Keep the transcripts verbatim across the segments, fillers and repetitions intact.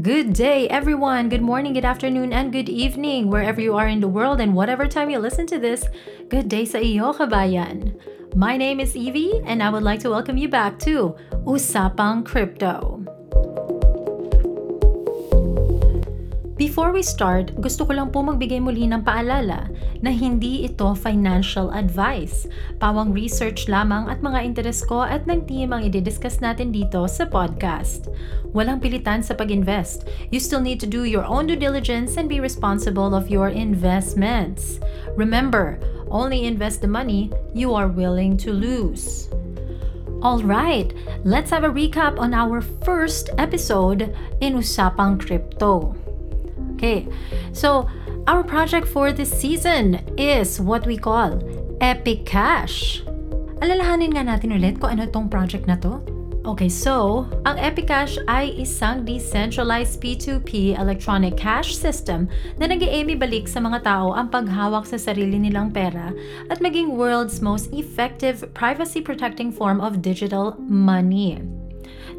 Good day, everyone. Good morning, good afternoon, and good evening, wherever you are in the world and whatever time you listen to this. Good day sa iyo, kabayan. My name is Evie, and I would like to welcome you back to Usapang Crypto. Before we start, gusto ko lang po magbigay muli ng paalala na hindi ito financial advice. Pawang research lamang at mga interes ko at ng team ang i-discuss natin dito sa podcast. Walang pilitan sa pag-invest. You still need to do your own due diligence and be responsible of your investments. Remember, only invest the money you are willing to lose. Alright, let's have a recap on our first episode in Usapang Crypto. Okay, so our project for this season is what we call Epic Cash. Alalahanin nga natin ulit kung ano itong project na to. Okay, so ang Epic Cash ay isang decentralized P two P electronic cash system na nag-i-aim ibalik sa mga tao ang paghawak sa sarili nilang pera at maging world's most effective privacy-protecting form of digital money.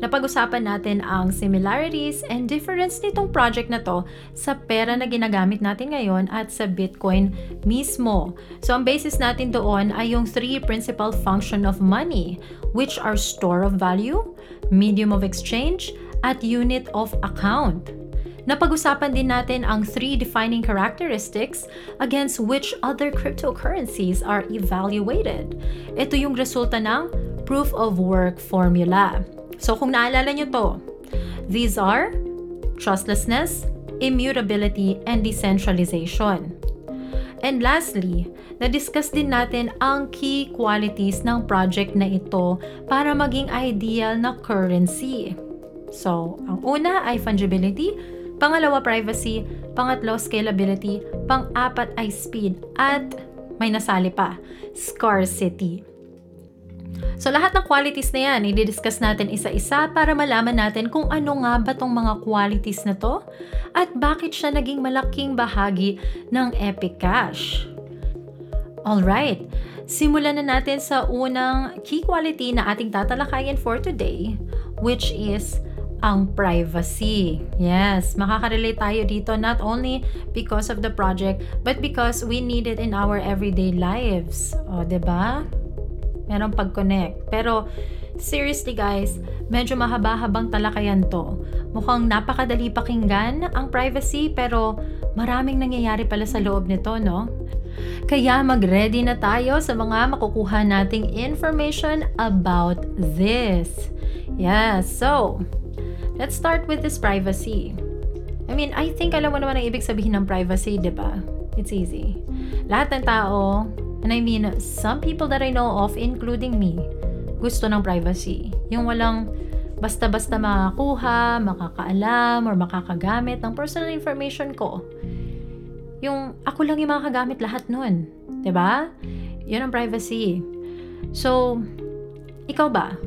Napag-usapan natin ang similarities and difference nitong project na to sa pera na ginagamit natin ngayon at sa Bitcoin mismo. So ang basis natin doon ay yung three principal function of money, which are store of value, medium of exchange, at unit of account. Napag-usapan din natin ang three defining characteristics against which other cryptocurrencies are evaluated. Ito yung resulta ng proof of work formula. So kung naalala nyo to, these are trustlessness, immutability, and decentralization. And lastly, na-discuss din natin ang key qualities ng project na ito para maging ideal na currency. So, ang una ay fungibility, pangalawa privacy, pangatlo scalability, pang-apat ay speed, at may nasali pa, scarcity. So lahat ng qualities na yan, i-discuss natin isa-isa para malaman natin kung ano nga ba tong mga qualities na to at bakit siya naging malaking bahagi ng Epic Cash. Alright, simulan na natin sa unang key quality na ating tatalakayin for today, which is ang privacy. Yes, makaka-relate tayo dito not only because of the project but because we need it in our everyday lives. O, diba? Merong pag-connect. Pero, seriously guys, medyo mahaba-habang talakayan to. Mukhang napakadali pakinggan ang privacy, pero maraming nangyayari pala sa loob nito, no? Kaya mag-ready na tayo sa mga makukuha nating information about this. Yes, so, let's start with this privacy. I mean, I think alam mo naman ang ibig sabihin ng privacy, di ba? It's easy. Lahat ng tao, and I mean, some people that I know of, including me, gusto ng privacy. Yung walang basta-basta makakuha, makakaalam, or makakagamit ng personal information ko. Yung ako lang yung makagamit lahat nun. Diba? Yun ang privacy. So, ikaw ba?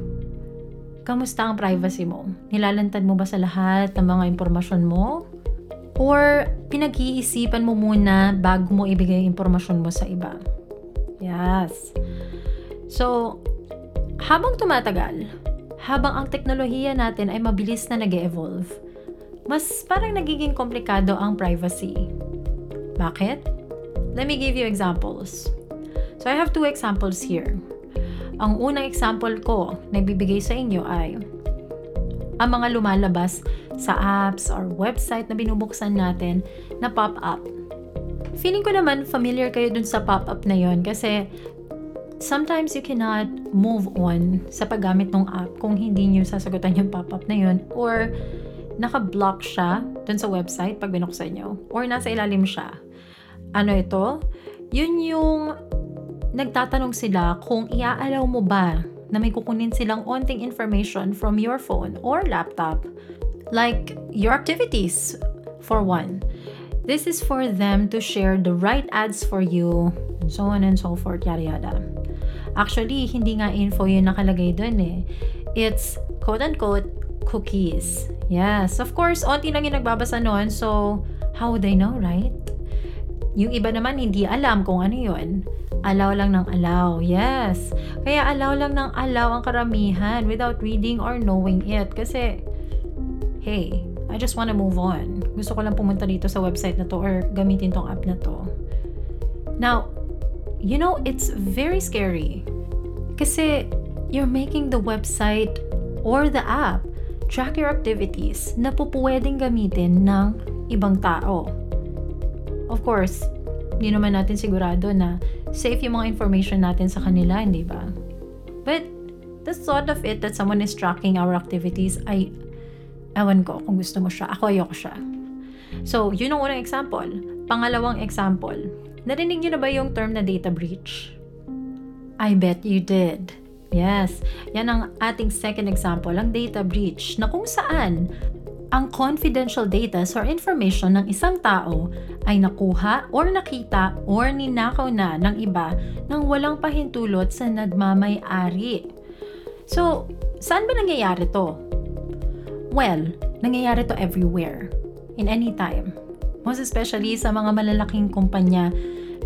Kamusta ang privacy mo? Nilalantad mo ba sa lahat ng mga impormasyon mo? Or pinag-iisipan mo muna bago mo ibigay impormasyon mo sa iba? Yes. So, habang tumatagal, habang ang teknolohiya natin ay mabilis na nag-evolve, mas parang nagiging komplikado ang privacy. Bakit? Let me give you examples. So, I have two examples here. Ang unang example ko na ibibigay sa inyo ay ang mga lumalabas sa apps or website na binubuksan natin na pop-up. Feeling ko naman familiar kayo dun sa pop-up na yon kasi sometimes you cannot move on sa paggamit ng app kung hindi nyo sasagutan yung pop-up na yon or naka-block siya dun sa website pag binuksan nyo or nasa ilalim siya. Ano ito? Yun yung nagtatanong sila kung iaalaw mo ba na may kukunin silang onting information from your phone or laptop like your activities for one. This is for them to share the right ads for you, and so on and so forth, yada yada. Actually, hindi nga info yun nakalagay dun eh. It's quote-unquote cookies. Yes, of course, onti lang yung nagbabasa nun, so how would they know, right? Yung iba naman, hindi alam kung ano yun. Allow lang ng allow, yes. Kaya allow lang ng allow ang karamihan without reading or knowing it. Kasi, hey, I just wanna move on. Gusto ko lang pumunta dito sa website na to or gamitin tong app na to. Now, you know, it's very scary. Kasi you're making the website or the app track your activities na pupwedeng gamitin ng ibang tao. Of course, hindi naman natin sigurado na safe yung mga information natin sa kanila, hindi ba? But the thought of it that someone is tracking our activities, ay, ewan ko kung gusto mo siya. Ako, ayoko siya. So, yun ang unang example. Pangalawang example. Narinig niyo na ba yung term na data breach? I bet you did. Yes, yan ang ating second example, ang data breach, na kung saan ang confidential data or information ng isang tao ay nakuha or nakita or ninakaw na ng iba nang walang pahintulot sa nagmamay-ari. So, saan ba nangyayari to? Well, nangyayari to everywhere, in any time. Most especially sa mga malalaking kumpanya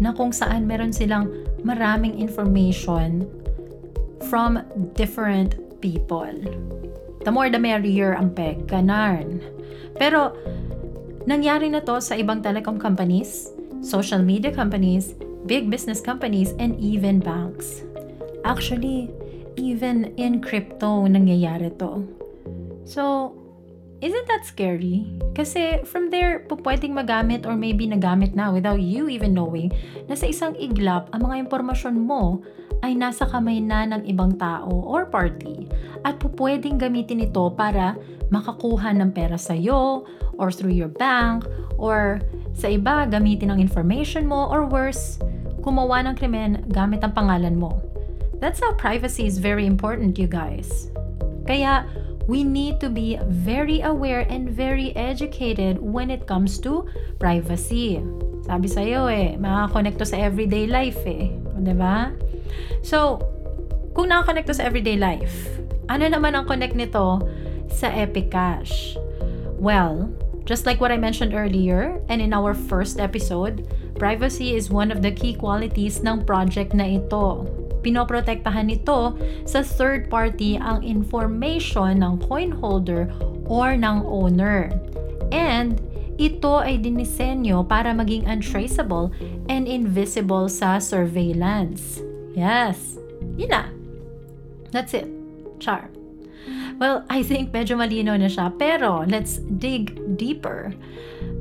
na kung saan meron silang maraming information from different people. The more the merrier ang peg, ganarn. Pero, nangyari na to sa ibang telecom companies, social media companies, big business companies, and even banks. Actually, even in crypto, nangyayari to. So, isn't that scary? Kasi from there, pupwedeng magamit or maybe nagamit na without you even knowing na sa isang iglap, ang mga impormasyon mo ay nasa kamay na ng ibang tao or party at pupwedeng gamitin ito para makakuha ng pera sa'yo or through your bank or sa iba gamitin ang information mo or worse, gumawa ng krimen gamit ang pangalan mo. That's how privacy is very important, you guys. Kaya we need to be very aware and very educated when it comes to privacy. Sabi sa'yo eh, makakonekto sa everyday life eh. Diba? So, kung nakakonekto sa everyday life, ano naman ang connect nito sa Epic Cash? Well, just like what I mentioned earlier and in our first episode, privacy is one of the key qualities ng project na ito. Pinoprotektahan nito sa third party ang information ng coin holder or ng owner. And ito ay dinisenyo para maging untraceable and invisible sa surveillance. Yes. Yun na. That's it. Char. Well, I think medyo malino na siya. Pero, let's dig deeper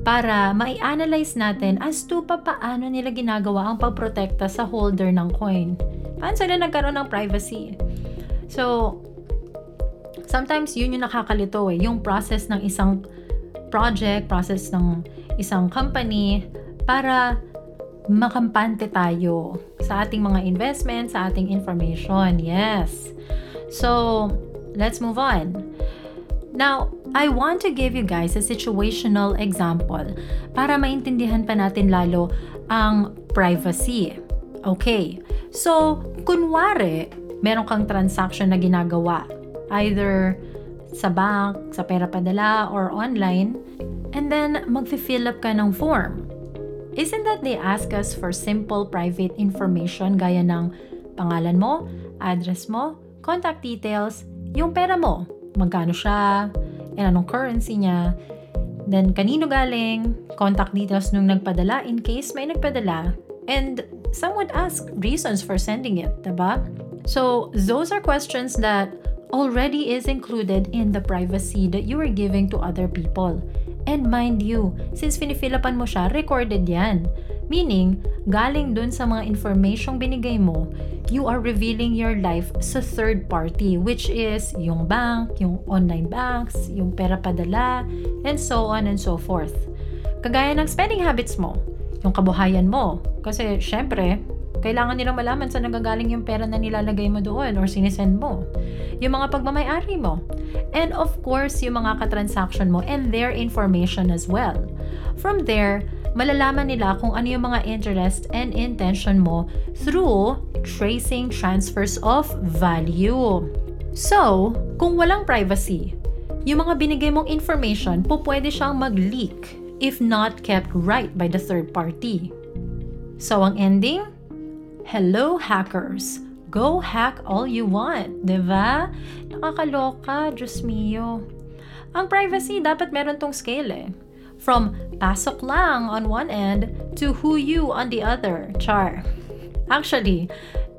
para mai-analyze natin as to paano nila ginagawa ang pagprotekta sa holder ng coin. Paano sila nagkaroon ng privacy? So, sometimes yun yung nakakalito eh. Yung process ng isang project, process ng isang company para makampante tayo sa ating mga investments, sa ating information. Yes. So, let's move on. Now, I want to give you guys a situational example para maintindihan pa natin lalo ang privacy. Okay. So, kunwari, meron kang transaction na ginagawa. Either sa bank, sa pera padala, or online. And then, mag-fill up ka ng form. Isn't that they ask us for simple private information gaya ng pangalan mo, address mo, contact details, yung pera mo, magkano siya, and anong currency niya, then kanino galing, contact details nung nagpadala in case may nagpadala, and some would ask reasons for sending it, diba? So, those are questions that already is included in the privacy that you are giving to other people. And mind you, since finifilapan mo siya, recorded yan. Meaning, galing dun sa mga information binigay mo, you are revealing your life sa third party, which is yung bank, yung online banks, yung pera padala, and so on and so forth. Kagaya ng spending habits mo, yung kabuhayan mo. Kasi syempre, kailangan nilang malaman saan nagagaling yung pera na nilalagay mo doon or sinisend mo. Yung mga pagmamayari mo. And of course, yung mga katransaction mo and their information as well. From there, malalaman nila kung ano yung mga interest and intention mo through tracing transfers of value. So, kung walang privacy, yung mga binigay mong information, pupwede siyang mag-leak if not kept right by the third party. So, ang ending? Hello, hackers! Go hack all you want, diba? Nakakaloka, Diyos mio. Ang privacy, dapat meron tong scale eh. From pasok lang on one end to who you on the other, char. Actually,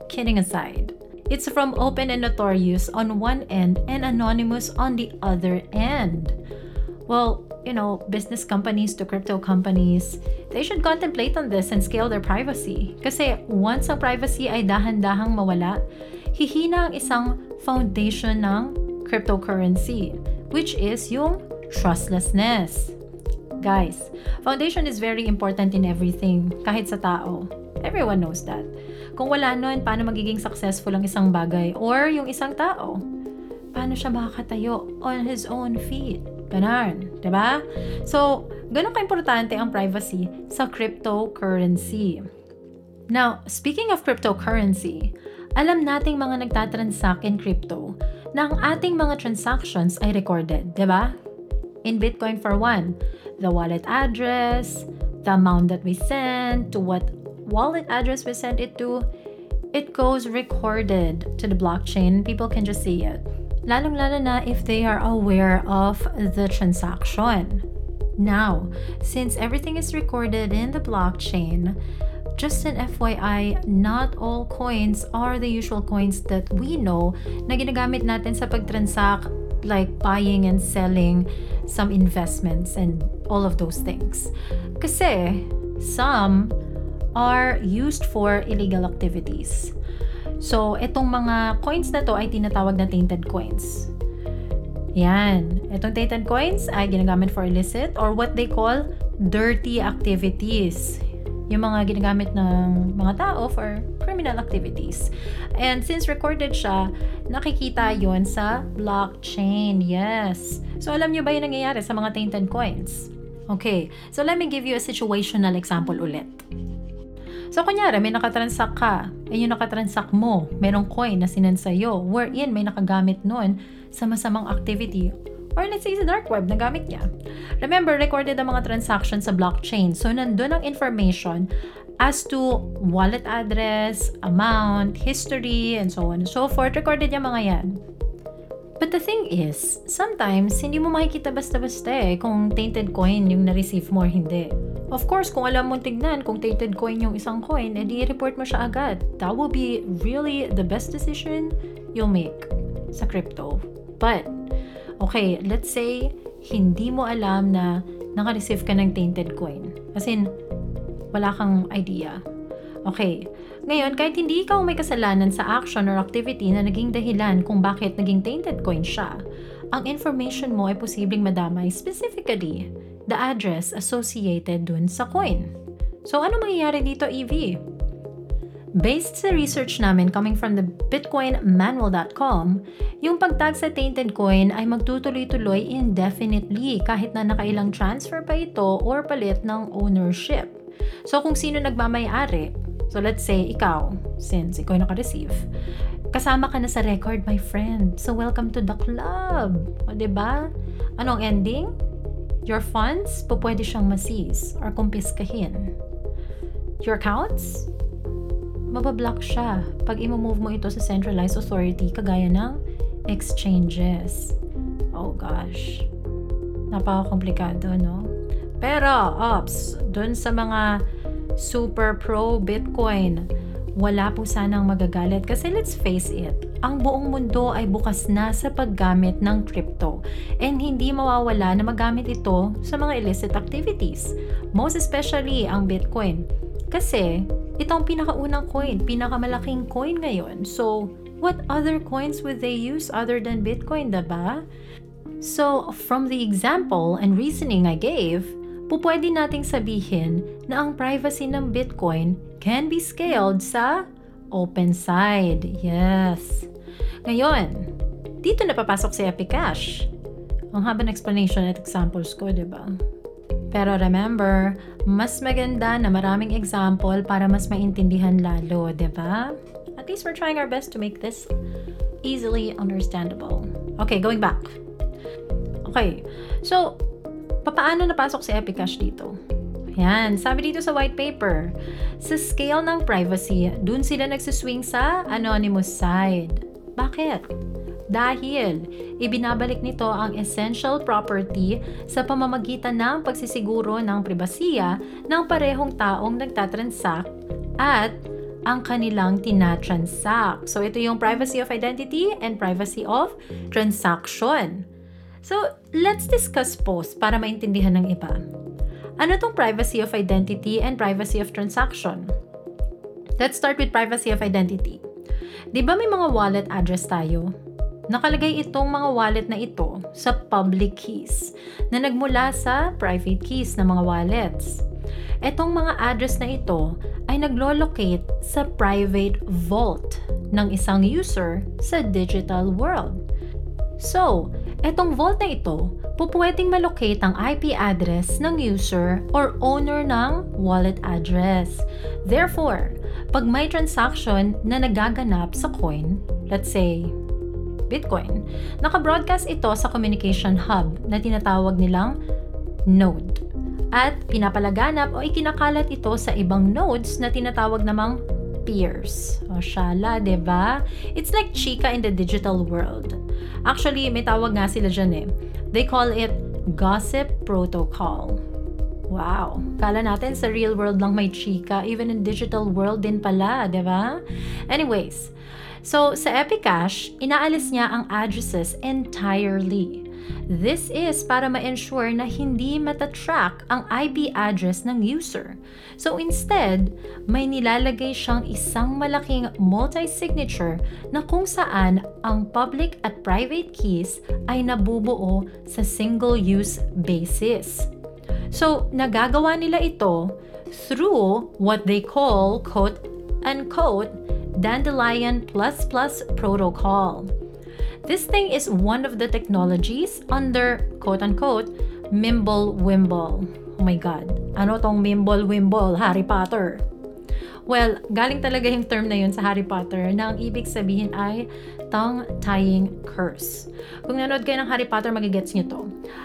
kidding aside, it's from open and notorious on one end and anonymous on the other end. Well, you know, business companies to crypto companies, they should contemplate on this and scale their privacy. Kasi once ang privacy ay dahan-dahang mawala, hihina ang isang foundation ng cryptocurrency, which is yung trustlessness. Guys, foundation is very important in everything, kahit sa tao. Everyone knows that. Kung wala nun, paano magiging successful ang isang bagay or yung isang tao? Paano siya makakatayo on his own feet? Ganun, diba? So, ganun ka-importante ang privacy sa cryptocurrency. Now, speaking of cryptocurrency, alam nating mga nagtatransact in crypto na ang ating mga transactions ay recorded, diba? In Bitcoin for one, the wallet address, the amount that we send, to what wallet address we send it to, it goes recorded to the blockchain. People can just see it. Lalong-lalo na if they are aware of the transaction. Now, since everything is recorded in the blockchain, just an F Y I, not all coins are the usual coins that we know na ginagamit natin sa pag-transact, like buying and selling some investments and all of those things. Kasi some are used for illegal activities. So, itong mga coins na to ay tinatawag na tainted coins. Yan. Itong tainted coins ay ginagamit for illicit or what they call dirty activities. Yung mga ginagamit ng mga tao for criminal activities. And since recorded siya, nakikita yon sa blockchain. Yes. So, alam nyo ba yung nangyayari sa mga tainted coins? Okay. So, let me give you a situational example ulit. So, kunyari, may nakatransact ka, eh yung nakatransact mo, merong coin na sinan sa'yo, wherein may nakagamit nun sa masamang activity, or let's say sa dark web, nagamit niya. Remember, recorded ang mga transactions sa blockchain. So, nandun ang information as to wallet address, amount, history, and so on and so forth. Recorded yung mga yan. But the thing is, sometimes, hindi mo makikita basta-basta eh kung tainted coin yung na-receive mo or hindi. Of course, kung alam mo tignan kung tainted coin yung isang coin, edi report mo siya agad. That will be really the best decision you'll make sa crypto. But, okay, let's say, hindi mo alam na naka-receive ka ng tainted coin. As in, wala kang idea. Okay, ngayon, kahit hindi ikaw may kasalanan sa action or activity na naging dahilan kung bakit naging tainted coin siya, ang information mo ay posibleng madamay, specifically the address associated dun sa coin. So, ano mangyayari dito, E V? Based sa research namin coming from the Bitcoin Manual dot com, yung pagtag sa tainted coin ay magtutuloy-tuloy indefinitely kahit na nakailang transfer pa ito or palit ng ownership. So, kung sino nagmamayari, so let's say ikaw, since ikaw yung naka-receive, kasama ka na sa record, my friend. So, welcome to the club. O, diba? Anong ending? Your funds, pupwede siyang ma-seize or kumpiskahin. Your accounts, mabablock siya pag imumove mo ito sa centralized authority kagaya ng exchanges. Oh gosh. Napaka-komplikado, no? Pero, ops, dun sa mga super pro-Bitcoin, wala po sanang magagalit kasi let's face it, ang buong mundo ay bukas na sa paggamit ng crypto and hindi mawawala na magamit ito sa mga illicit activities, most especially ang Bitcoin. Kasi ito ang pinakaunang coin, pinakamalaking coin ngayon. So, what other coins would they use other than Bitcoin, diba? So, from the example and reasoning I gave, pupwede nating sabihin na ang privacy ng Bitcoin can be scaled sa open side. Yes. Ngayon, dito na papasok si Epic Cash. Ang haba ng explanation at examples ko, diba? Pero remember, mas maganda na maraming example para mas maintindihan lalo, diba? At least we're trying our best to make this easily understandable. Okay, going back. Okay, so, papaano napasok si Epic Cash dito? Yan, sabi dito sa white paper, sa scale ng privacy, dun sila nagsiswing sa anonymous side. Bakit? dahil ibinabalik nito ang essential property sa pamamagitan ng pagsisiguro ng pribasiya ng parehong taong nagtatransact at ang kanilang tinatransact. So, ito yung privacy of identity and privacy of transaction. So, let's discuss post para maintindihan ng iba. Ano tong privacy of identity and privacy of transaction? Let's start with privacy of identity. Di ba may mga wallet address tayo? Nakalagay itong mga wallet na ito sa public keys na nagmula sa private keys ng mga wallets. Etong mga address na ito ay naglo-locate sa private vault ng isang user sa digital world. So, etong vault na ito, pupwedeng malocate ang I P address ng user or owner ng wallet address. Therefore, pag may transaction na nagaganap sa coin, let's say, Bitcoin, nakabroadcast ito sa communication hub na tinatawag nilang node. At pinapalaganap o ikinakalat ito sa ibang nodes na tinatawag namang peers. O shala, diba? It's like chika in the digital world. Actually, may tawag nga sila dyan eh. They call it gossip protocol. Wow! Kala natin sa real world lang may chika. Even in digital world din pala, diba? Anyways, so sa Epic Cash, inaalis niya ang addresses entirely. This is para ma-ensure na hindi matatrack ang I P address ng user. So instead, may nilalagay siyang isang malaking multi-signature na kung saan ang public at private keys ay nabubuo sa single-use basis. So nagagawa nila ito through what they call quote-unquote Dandelion plus plus protocol. This thing is one of the technologies under quote-unquote Mimblewimble. Oh my God, ano tong Mimblewimble, Harry Potter? Well, galing talaga yung term na yun sa Harry Potter na ang ibig sabihin ay tongue-tying curse. Kung nanood kayo ng Harry Potter, magigets nyo to.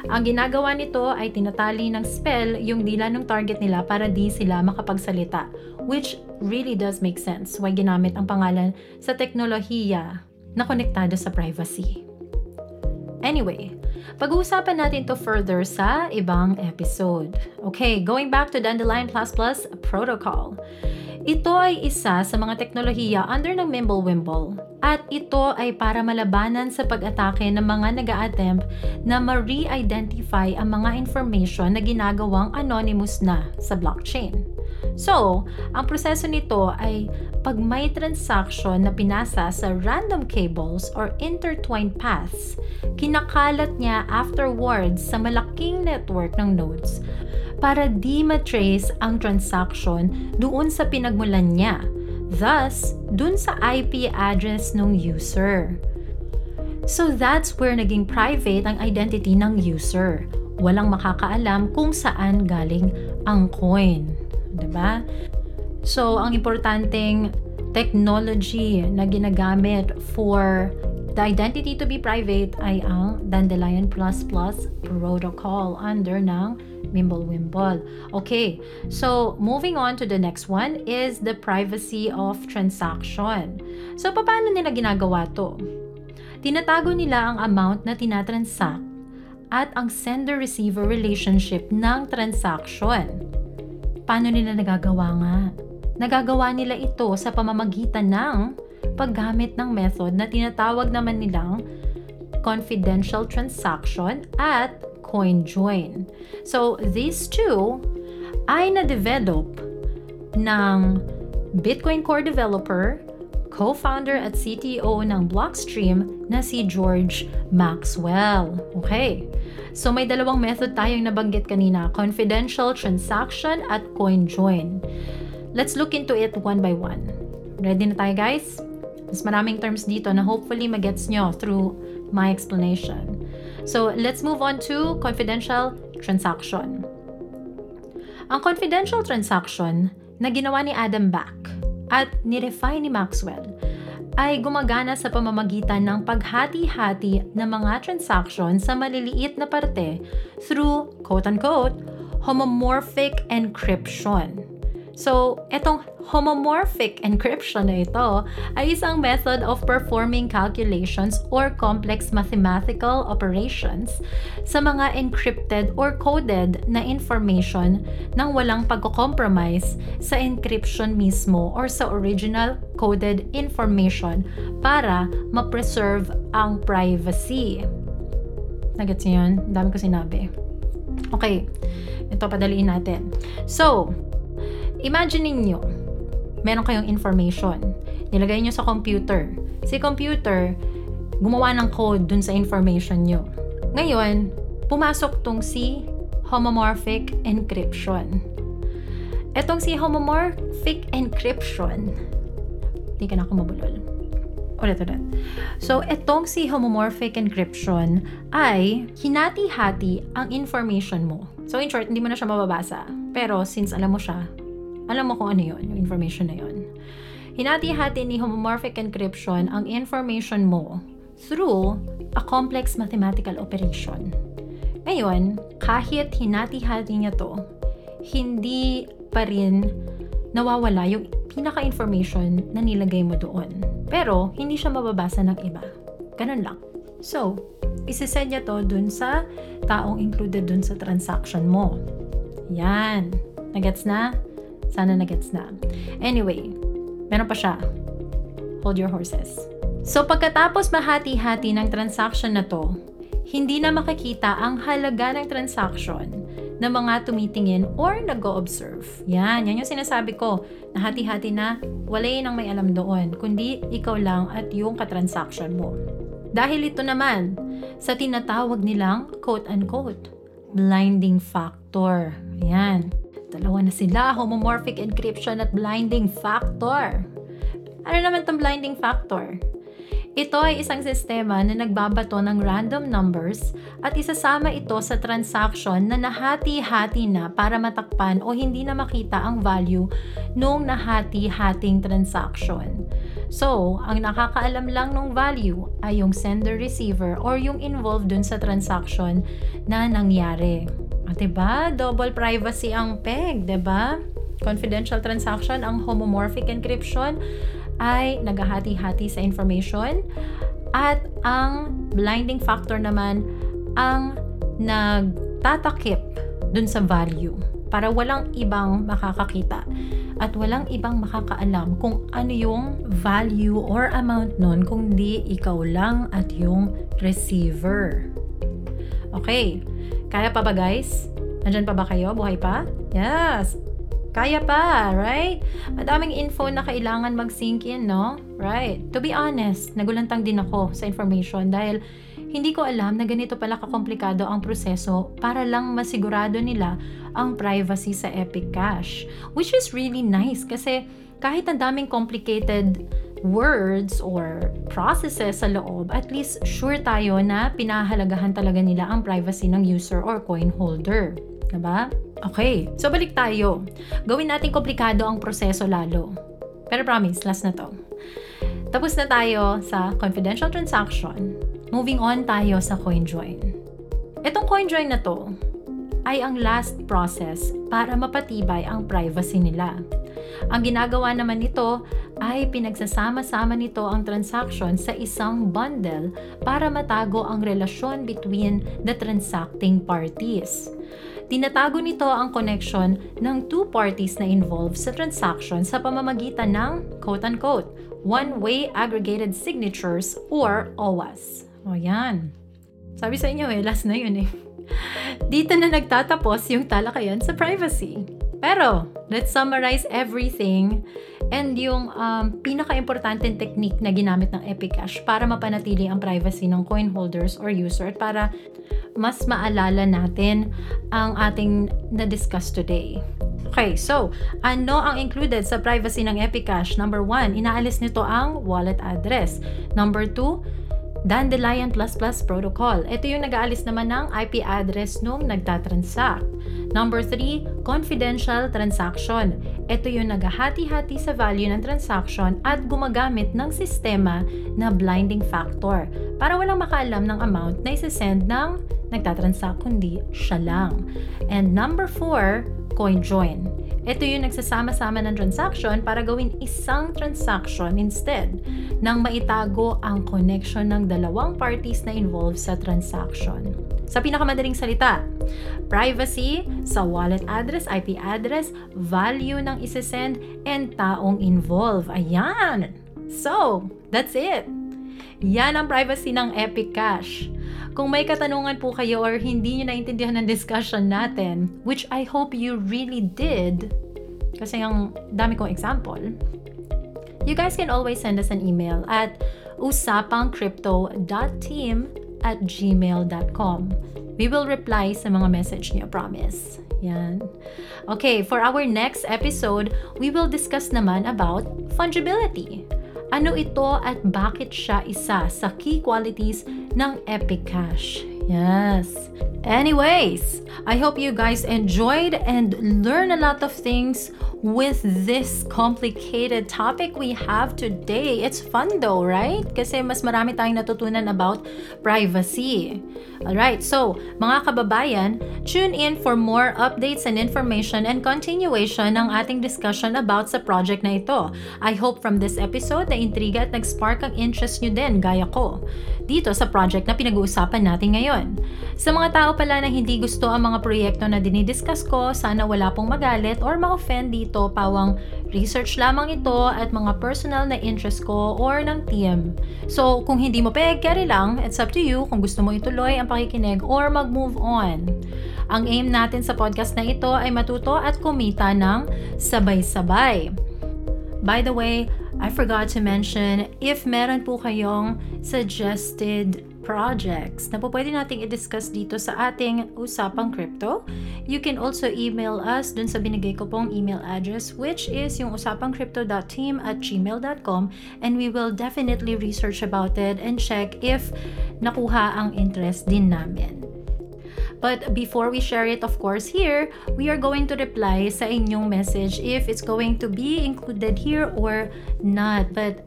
Ang ginagawa nito ay tinatali ng spell yung dila ng target nila para di sila makapagsalita, which really does make sense why ginamit ang pangalan sa teknolohiya na konektado sa privacy. Anyway, pag-uusapan natin to further sa ibang episode. Okay, going back to Dandelion plus plus protocol. Ito ay isa sa mga teknolohiya under ng Mimblewimble at ito ay para malabanan sa pag-atake ng mga nag-a-attempt na ma-re-identify ang mga information na ginagawang anonymous na sa blockchain. So, ang proseso nito ay pag may transaction na pinasa sa random cables or intertwined paths, kinakalat niya afterwards sa malaking network ng nodes para di matrace ang transaction doon sa pinagmulan niya, thus, doon sa I P address ng user. So that's where naging private ang identity ng user. Walang makakaalam kung saan galing ang coin. Diba? So, ang importanteng technology na ginagamit for the identity to be private ay ang Dandelion plus plus protocol under ng Mimblewimble. Okay, so moving on to the next one is the privacy of transaction. So, paano nila ginagawa to? Tinatago nila ang amount na tinatransact at ang sender-receiver relationship ng transaction. Paano nila nagagawa nga? Nagagawa nila ito sa pamamagitan ng paggamit ng method na tinatawag naman nilang confidential transaction at CoinJoin. So, these two ay na-develop ng Bitcoin core developer, co-founder at C T O ng Blockstream na si George Maxwell. Okay. So, may dalawang method tayong nabanggit kanina, confidential transaction at CoinJoin. Let's look into it one by one. Ready na tayo, guys? Mas maraming terms dito na hopefully magets nyo through my explanation. So, let's move on to confidential transaction. Ang confidential transaction na ginawa ni Adam Back at ni-refine ni Maxwell ay gumagana sa pamamagitan ng paghati-hati ng mga transaction sa maliliit na parte through, quote-unquote, homomorphic encryption. So, etong homomorphic encryption na ito ay isang method of performing calculations or complex mathematical operations sa mga encrypted or coded na information nang walang pagko-compromise sa encryption mismo or sa original coded information para ma-preserve ang privacy. Nagets niyo yun? Dami ko sinabi. Okay, ito padaliin natin. So, imagine niyo, meron kayong information, nilagay niyo sa computer. Si computer, gumawa ng code dun sa information niyo. Ngayon, pumasok tong si homomorphic encryption. Etong si homomorphic encryption, hindi ka na ako mabulol. Ulit-ulit. So, etong si homomorphic encryption ay hinati-hati ang information mo. So, in short, hindi mo na siya mababasa. Pero, since alam mo siya, alam mo kung ano yun, yung information na yun. Hinati-hati ni homomorphic encryption ang information mo through a complex mathematical operation. Ngayon, kahit hinati-hati niya to, hindi pa rin nawawala yung pinaka-information na nilagay mo doon. Pero, hindi siya mababasa ng iba. Ganun lang. So, isisend niya to dun sa taong included dun sa transaction mo. Yan. Nagets na? Sana nagets na. Anyway, meron pa siya. Hold your horses. So, pagkatapos mahati-hati ng transaction na to, hindi na makikita ang halaga ng transaction ng mga tumitingin or nag-o-observe. Yan, yan yung sinasabi ko. Nahati-hati na, wala yun ang may alam doon, kundi ikaw lang at yung katransaction mo. Dahil ito naman sa tinatawag nilang quote-unquote blinding factor. Yan. Dalawa na sila, homomorphic encryption at blinding factor. Ano naman itong blinding factor? Ito ay isang sistema na nagbabato ng random numbers at isasama ito sa transaction na nahati-hati na para matakpan o hindi na makita ang value nung nahati-hating transaction. So, ang nakakaalam lang ng value ay yung sender-receiver or yung involved dun sa transaction na nangyari. At diba? Double privacy ang peg, diba? Confidential transaction, ang homomorphic encryption, ay naghahati-hati sa information, at ang blinding factor naman ang nagtatakip dun sa value para walang ibang makakakita at walang ibang makakaalam kung ano yung value or amount nun kundi ikaw lang at yung receiver. Okay, kaya pa ba guys? Nandyan pa ba kayo? Buhay pa? Yes! Kaya pa, right? Madaming info na kailangan mag-sink in, no? Right. To be honest, nagulantang din ako sa information dahil hindi ko alam na ganito pala kakomplikado ang proseso para lang masigurado nila ang privacy sa Epic Cash. Which is really nice kasi kahit ang daming complicated words or processes sa loob, at least sure tayo na pinahalagahan talaga nila ang privacy ng user or coin holder. Diba? Okay, so balik tayo. Gawin natin komplikado ang proseso lalo. Pero promise, last na to. Tapos na tayo sa confidential transaction. Moving on tayo sa CoinJoin. Itong CoinJoin na to ay ang last process para mapatibay ang privacy nila. Ang ginagawa naman nito ay pinagsasama-sama nito ang transaction sa isang bundle para matago ang relasyon between the transacting parties. Tinatago nito ang connection ng two parties na involved sa transaction sa pamamagitan ng quote-unquote one-way aggregated signatures or O W A S. O yan. Sabi sa inyo eh, last na yun eh. Dito na nagtatapos yung talakayan sa privacy. Pero, let's summarize everything and yung um, pinaka-importanteng technique na ginamit ng Epic Cash para mapanatili ang privacy ng coin holders or user at para mas maalala natin ang ating na-discuss today. Okay, so, ano ang included sa privacy ng Epic Cash? Number one, inaalis nito ang wallet address. Number two, Dandelion plus plus protocol. Ito yung nag-aalis naman ng I P address nung nagtatransact. Number three, confidential transaction. Ito yung naghahati-hati sa value ng transaction at gumagamit ng sistema na blinding factor para walang makaalam ng amount na isesend ng nagtatransact kundi siya lang. And number four, CoinJoin. Ito yung nagsasama-sama ng transaction para gawin isang transaction instead nang maitago ang connection ng dalawang parties na involved sa transaction. Sa pinakamadaling salita, privacy sa wallet address, I P address, value ng isesend, and taong involved. Ayan! So, that's it! Yan ang privacy ng Epic Cash. Kung may katanungan po kayo or hindi nyo naintindihan ng discussion natin, which I hope you really did, kasi ang dami kong example, you guys can always send us an email at usapangcrypto dot team at gmail dot com. We will reply sa mga message niyo, promise. Yan. Okay, for our next episode, we will discuss naman about fungibility. Ano ito at bakit siya isa sa key qualities ng Epic Cash? Yes. Anyways, I hope you guys enjoyed and learned a lot of things with this complicated topic we have today. It's fun though, right? Kasi mas marami tayong natutunan about privacy. Alright, so mga kababayan, tune in for more updates and information and continuation ng ating discussion about sa project na ito. I hope from this episode na intriga at nag-spark ang interest nyo din gaya ko dito sa project na pinag-uusapan natin ngayon. Sa mga tao pala na hindi gusto ang mga proyekto na dinidiscuss ko, sana wala pong magalit or ma-offend dito, pawang research lamang ito at mga personal na interest ko or ng team. So kung hindi mo peg, carry lang, it's up to you kung gusto mo ituloy ang pakikinig or mag-move on. Ang aim natin sa podcast na ito ay matuto at kumita ng sabay-sabay. By the way, I forgot to mention, if meron po kayong suggested projects na po pwede nating i-discuss dito sa ating Usapang Crypto, you can also email us dun sa binigay ko pong email address, which is yung usapangcrypto dot team at gmail dot com, and we will definitely research about it and check if nakuha ang interest din namin. But before we share it, of course, here, we are going to reply sa inyong message if it's going to be included here or not. But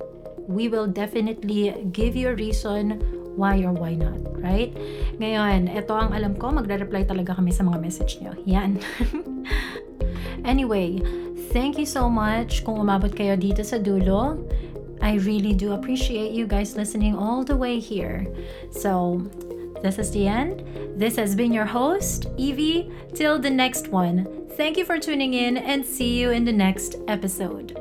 we will definitely give you a reason why or why not, right? Ngayon, ito ang alam ko, magre-reply talaga kami sa mga message nyo. Yan. Anyway, thank you so much kung umabot kayo dito sa dulo. I really do appreciate you guys listening all the way here. So, this is the end. This has been your host, Evie. Till the next one, thank you for tuning in and see you in the next episode.